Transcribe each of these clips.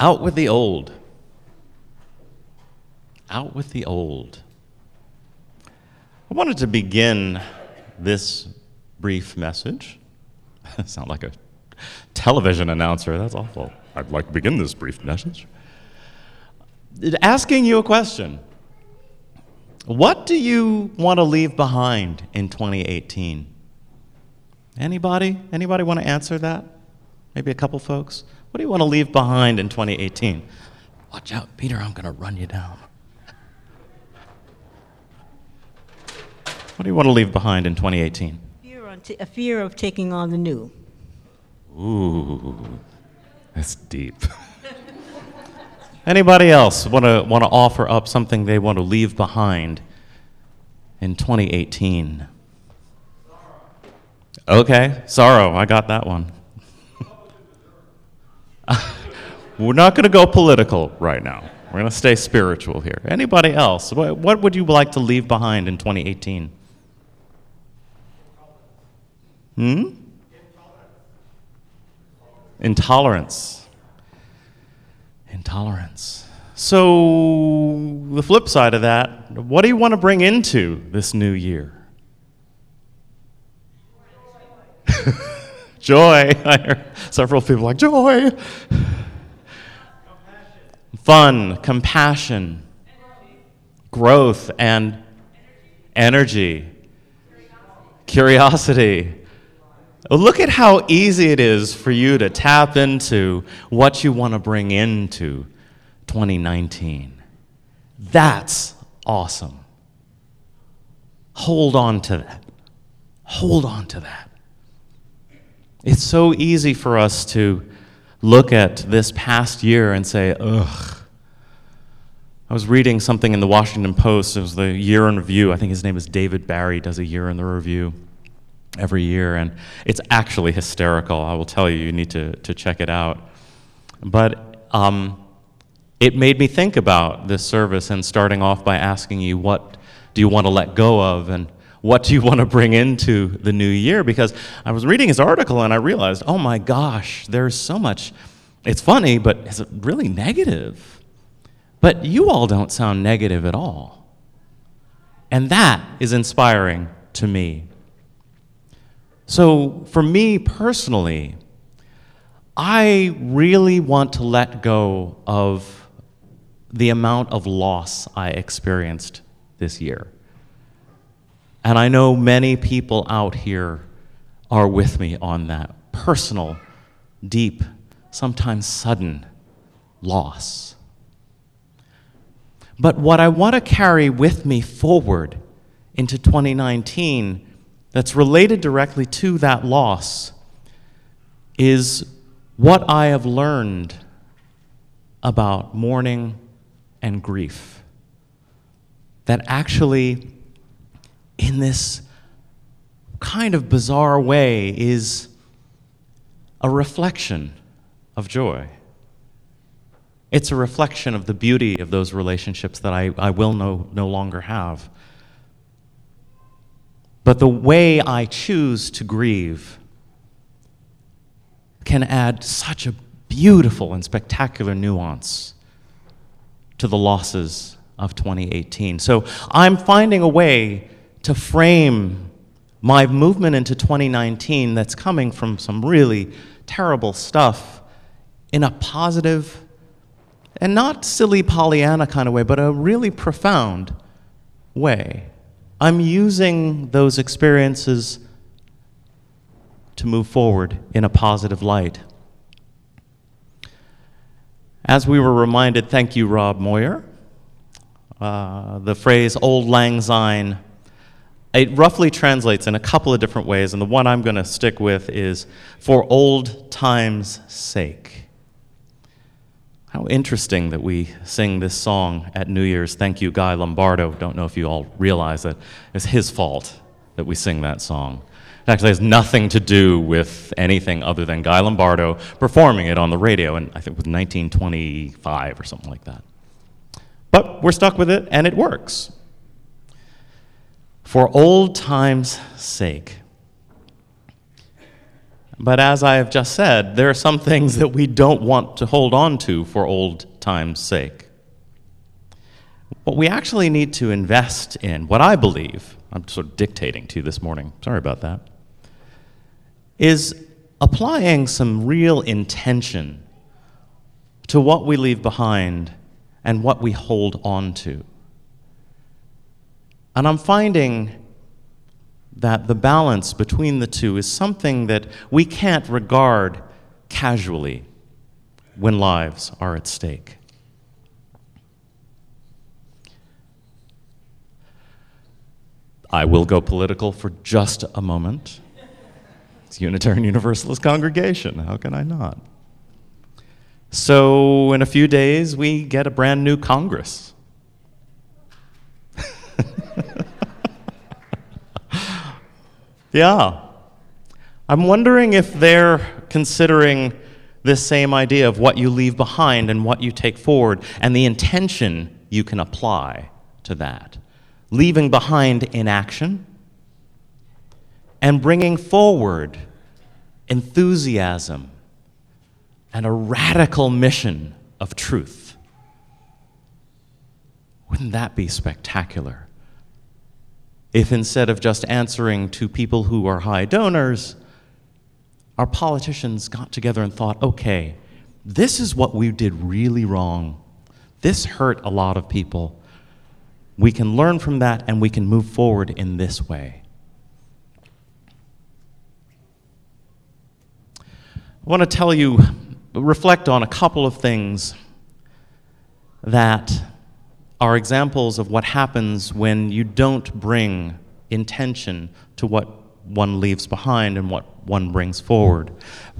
Out with the old. Out with the old. I wanted to begin this brief message. I sound like a television announcer. That's awful. I'd like to begin this brief message asking you a question. What do you want to leave behind in 2018? Anybody? Anybody want to answer that? Maybe a couple folks? What do you want to leave behind in 2018? Watch out, Peter, I'm going to run you down. What do you want to leave behind in 2018? A fear of taking on the new. Ooh, that's deep. Anybody else want to offer up something they want to leave behind in 2018? Okay, sorrow, I got that one. We're not going to go political right now. We're going to stay spiritual here. Anybody else? What would you like to leave behind in 2018? Intolerance. So the flip side of that, what do you want to bring into this new year? Joy. I hear several people like, joy. Fun, compassion, growth, and energy. Curiosity. Look at how easy it is for you to tap into what you want to bring into 2019. That's awesome. Hold on to that. Hold on to that. It's so easy for us to look at this past year and say, ugh. I was reading something in the Washington Post. It was the Year in Review. I think his name is David Barry, does a Year in the Review every year, and it's actually hysterical. I will tell you, you need to check it out. But it made me think about this service and starting off by asking you, what do you want to let go of and what do you want to bring into the new year? Because I was reading his article and I realized, oh my gosh, there's so much. It's funny, but it's really negative. But you all don't sound negative at all. And that is inspiring to me. So for me personally, I really want to let go of the amount of loss I experienced this year. And I know many people out here are with me on that personal, deep, sometimes sudden loss. But what I want to carry with me forward into 2019 that's related directly to that loss is what I have learned about mourning and grief. That actually, in this kind of bizarre way, is a reflection of joy. It's a reflection of the beauty of those relationships that I will no longer have. But the way I choose to grieve can add such a beautiful and spectacular nuance to the losses of 2018. So I'm finding a way to frame my movement into 2019 that's coming from some really terrible stuff in a positive and not silly Pollyanna kind of way, but a really profound way. I'm using those experiences to move forward in a positive light. As we were reminded, thank you, Rob Moyer, the phrase Auld Lang Syne, it roughly translates in a couple of different ways, and the one I'm going to stick with is for old time's sake. How interesting that we sing this song at New Year's. Thank you, Guy Lombardo. Don't know if you all realize that it's his fault that we sing that song. It actually has nothing to do with anything other than Guy Lombardo performing it on the radio in, I think, it was 1925 or something like that. But we're stuck with it, and it works. For old time's sake. But as I have just said, there are some things that we don't want to hold on to for old time's sake. What we actually need to invest in, what I believe, I'm sort of dictating to you this morning, sorry about that, is applying some real intention to what we leave behind and what we hold on to. And I'm finding that the balance between the two is something that we can't regard casually when lives are at stake. I will go political for just a moment. It's Unitarian Universalist congregation, how can I not? So in a few days, we get a brand new Congress. Yeah. I'm wondering if they're considering this same idea of what you leave behind and what you take forward and the intention you can apply to that. Leaving behind inaction and bringing forward enthusiasm and a radical mission of truth. Wouldn't that be spectacular? If instead of just answering to people who are high donors, our politicians got together and thought, okay, this is what we did really wrong. This hurt a lot of people. We can learn from that and we can move forward in this way. I want to tell you, reflect on a couple of things that are examples of what happens when you don't bring intention to what one leaves behind and what one brings forward.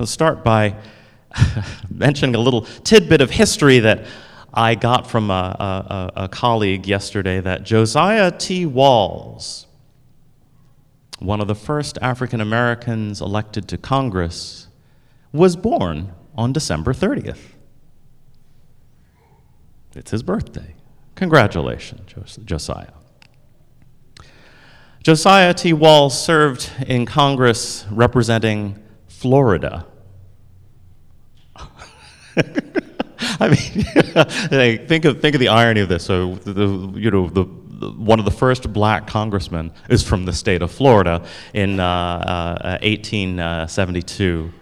I'll start by mentioning a little tidbit of history that I got from a colleague yesterday, that Josiah T. Walls, one of the first African Americans elected to Congress, was born on December 30th. It's his birthday. Congratulations, Josiah. Josiah T. Walls served in Congress representing Florida. I mean, think of the irony of this. So, one of the first black congressmen is from the state of Florida in 1872.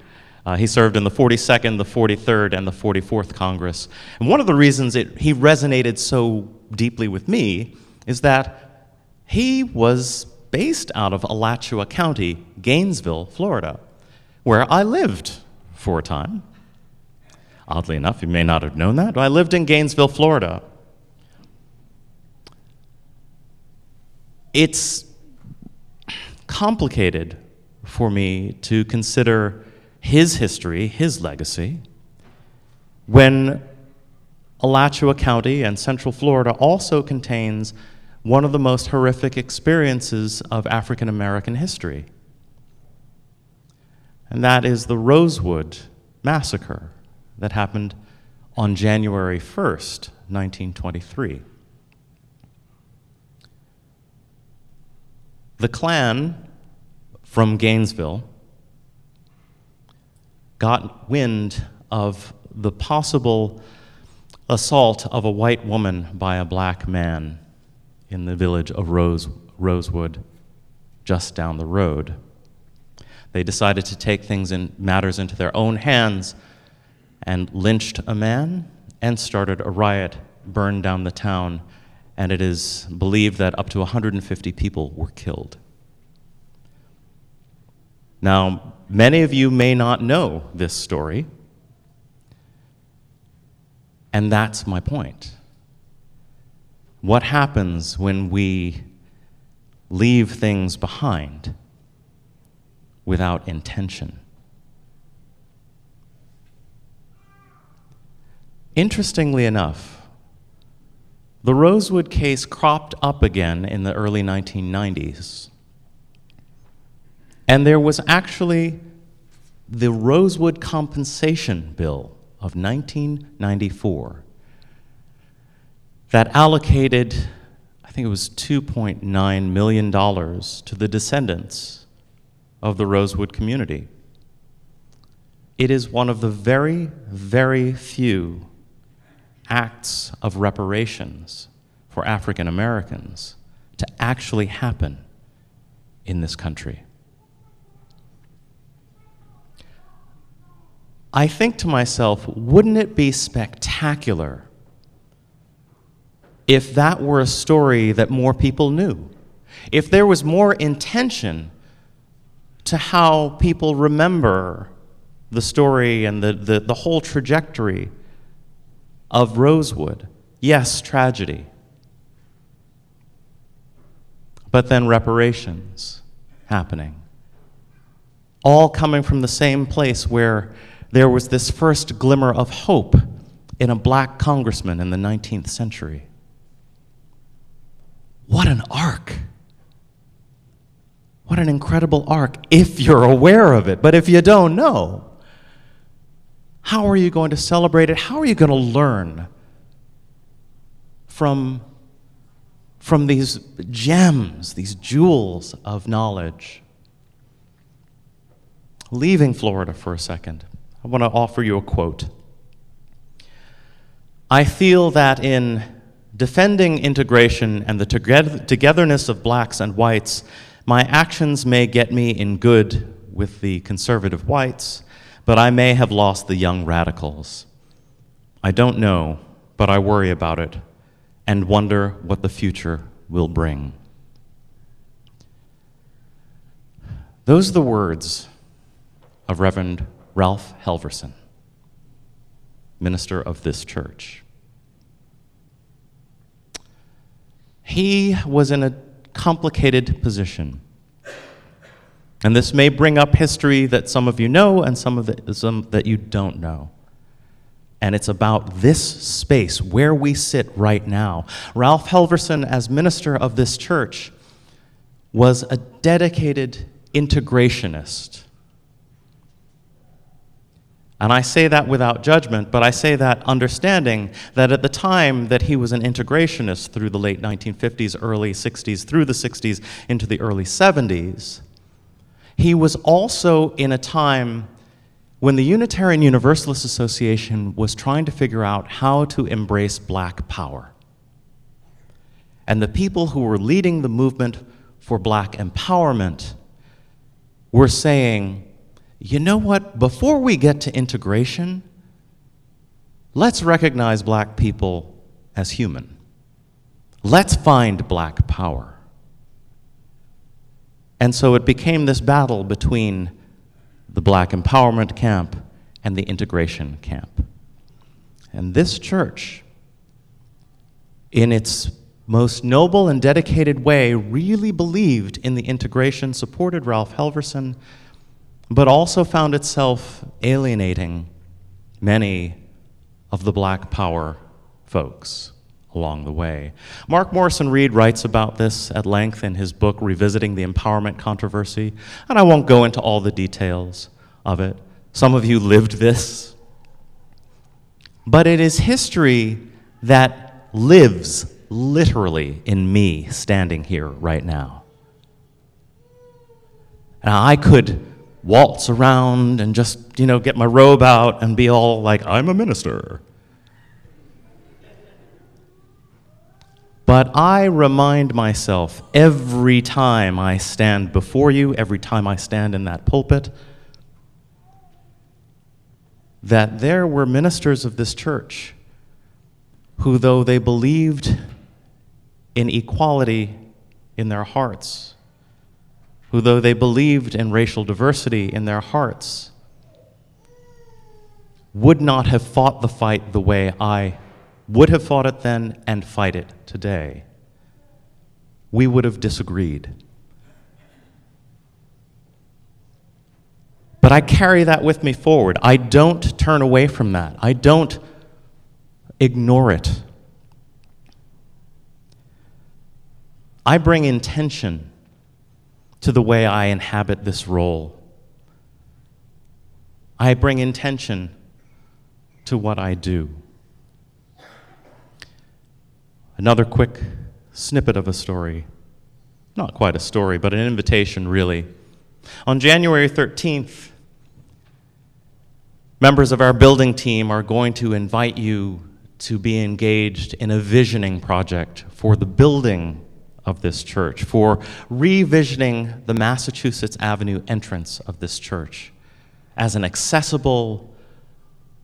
He served in the 42nd, the 43rd, and the 44th Congress. And one of the reasons he resonated so deeply with me is that he was based out of Alachua County, Gainesville, Florida, where I lived for a time. Oddly enough, you may not have known that, but I lived in Gainesville, Florida. It's complicated for me to consider his history, his legacy, when Alachua County and Central Florida also contains one of the most horrific experiences of African American history. And that is the Rosewood Massacre that happened on January 1st, 1923. The Klan from Gainesville got wind of the possible assault of a white woman by a black man in the village of Rosewood just down the road. They decided to take matters into their own hands and lynched a man and started a riot, burned down the town, and it is believed that up to 150 people were killed. Now, many of you may not know this story, and that's my point. What happens when we leave things behind without intention? Interestingly enough, the Rosewood case cropped up again in the early 1990s. And there was actually the Rosewood Compensation Bill of 1994 that allocated, I think it was $2.9 million to the descendants of the Rosewood community It is one of the very, very few acts of reparations for African Americans to actually happen in this country. I think to myself, wouldn't it be spectacular if that were a story that more people knew? If there was more intention to how people remember the story and the whole trajectory of Rosewood. Yes, tragedy. But then reparations happening. All coming from the same place where there was this first glimmer of hope in a black congressman in the 19th century. What an arc. What an incredible arc, if you're aware of it. But if you don't know, how are you going to celebrate it? How are you going to learn from these gems, these jewels of knowledge? Leaving Florida for a second, I want to offer you a quote. I feel that in defending integration and the togetherness of blacks and whites, my actions may get me in good with the conservative whites, but I may have lost the young radicals. I don't know, but I worry about it and wonder what the future will bring. Those are the words of Reverend Ralph Helverson, minister of this church. He was in a complicated position. And this may bring up history that some of you know and some that you don't know. And it's about this space where we sit right now. Ralph Helverson, as minister of this church, was a dedicated integrationist. And I say that without judgment, but I say that understanding that at the time that he was an integrationist through the late 1950s, early 60s, through the 60s, into the early 70s, he was also in a time when the Unitarian Universalist Association was trying to figure out how to embrace black power. And the people who were leading the movement for black empowerment were saying, you know what, before we get to integration, let's recognize black people as human. Let's find black power. And so it became this battle between the black empowerment camp and the integration camp. And this church, in its most noble and dedicated way, really believed in the integration, supported Ralph Helverson, but also found itself alienating many of the black power folks along the way. Mark Morrison-Reed writes about this at length in his book, Revisiting the Empowerment Controversy, and I won't go into all the details of it. Some of you lived this. But it is history that lives literally in me standing here right now. Now, I could waltz around and just, get my robe out and be all like, I'm a minister. But I remind myself every time I stand before you, every time I stand in that pulpit, that there were ministers of this church who, though they believed in equality in their hearts, who, though they believed in racial diversity in their hearts, would not have fought the fight the way I would have fought it then and fight it today. We would have disagreed. But I carry that with me forward. I don't turn away from that. I don't ignore it. I bring intention to the way I inhabit this role. I bring intention to what I do. Another quick snippet of a story. Not quite a story, but an invitation, really. On January 13th, Members of our building team are going to invite you to be engaged in a visioning project for the building of this church, for revisioning the Massachusetts Avenue entrance of this church as an accessible,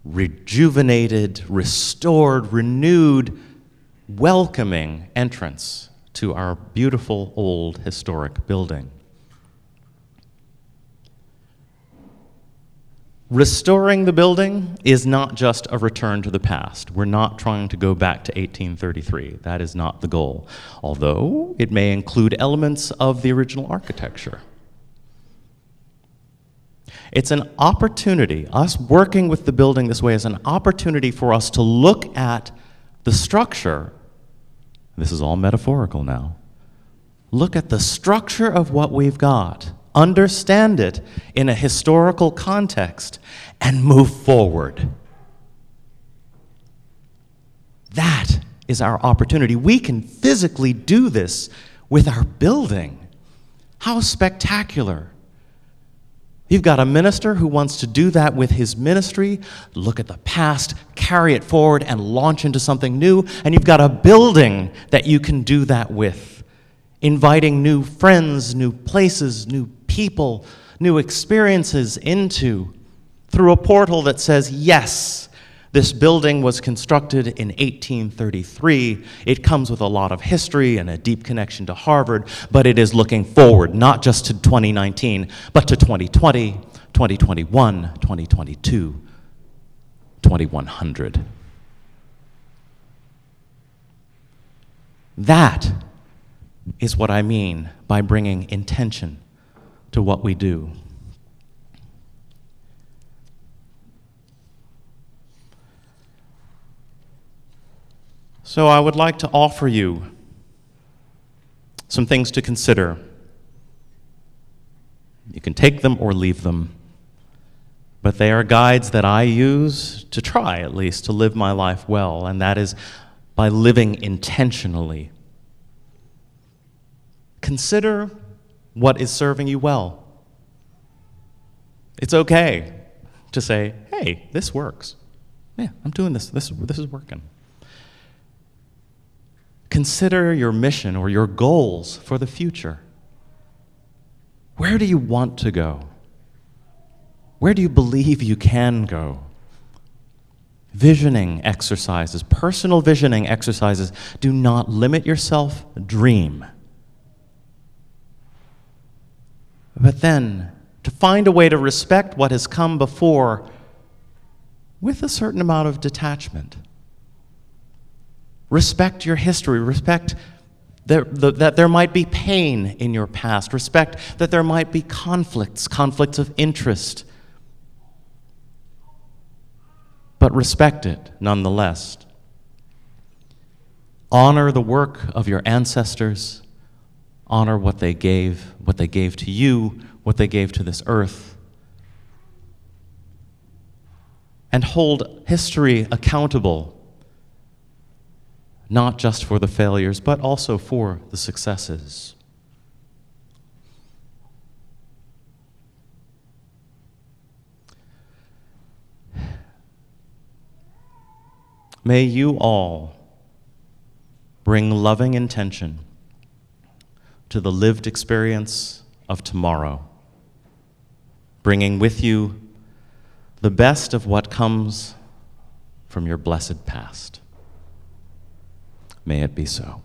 rejuvenated, restored, renewed, welcoming entrance to our beautiful old historic building. Restoring the building is not just a return to the past. We're not trying to go back to 1833. That is not the goal, although it may include elements of the original architecture. It's an opportunity. Us working with the building this way is an opportunity for us to look at the structure. This is all metaphorical now. Look at the structure of what we've got, understand it in a historical context, and move forward. That is our opportunity. We can physically do this with our building. How spectacular. You've got a minister who wants to do that with his ministry, look at the past, carry it forward, and launch into something new, and you've got a building that you can do that with. Inviting new friends, new places, new people, new experiences into through a portal that says, yes, this building was constructed in 1833. It comes with a lot of history and a deep connection to Harvard, but it is looking forward, not just to 2019, but to 2020, 2021, 2022, 2100. That is what I mean by bringing intention to what we do. So I would like to offer you some things to consider. You can take them or leave them, but they are guides that I use to try, at least, to live my life well, and that is by living intentionally. Consider what is serving you well. It's okay to say, hey, this works. Yeah, I'm doing this is working. Consider your mission or your goals for the future. Where do you want to go? Where do you believe you can go? Visioning exercises, personal visioning exercises, do not limit yourself, dream. But then, to find a way to respect what has come before with a certain amount of detachment. Respect your history. Respect that there might be pain in your past. Respect that there might be conflicts of interest. But respect it nonetheless. Honor the work of your ancestors. Honor what they gave to you, what they gave to this earth. And hold history accountable, not just for the failures, but also for the successes. May you all bring loving intention to the lived experience of tomorrow, bringing with you the best of what comes from your blessed past. May it be so.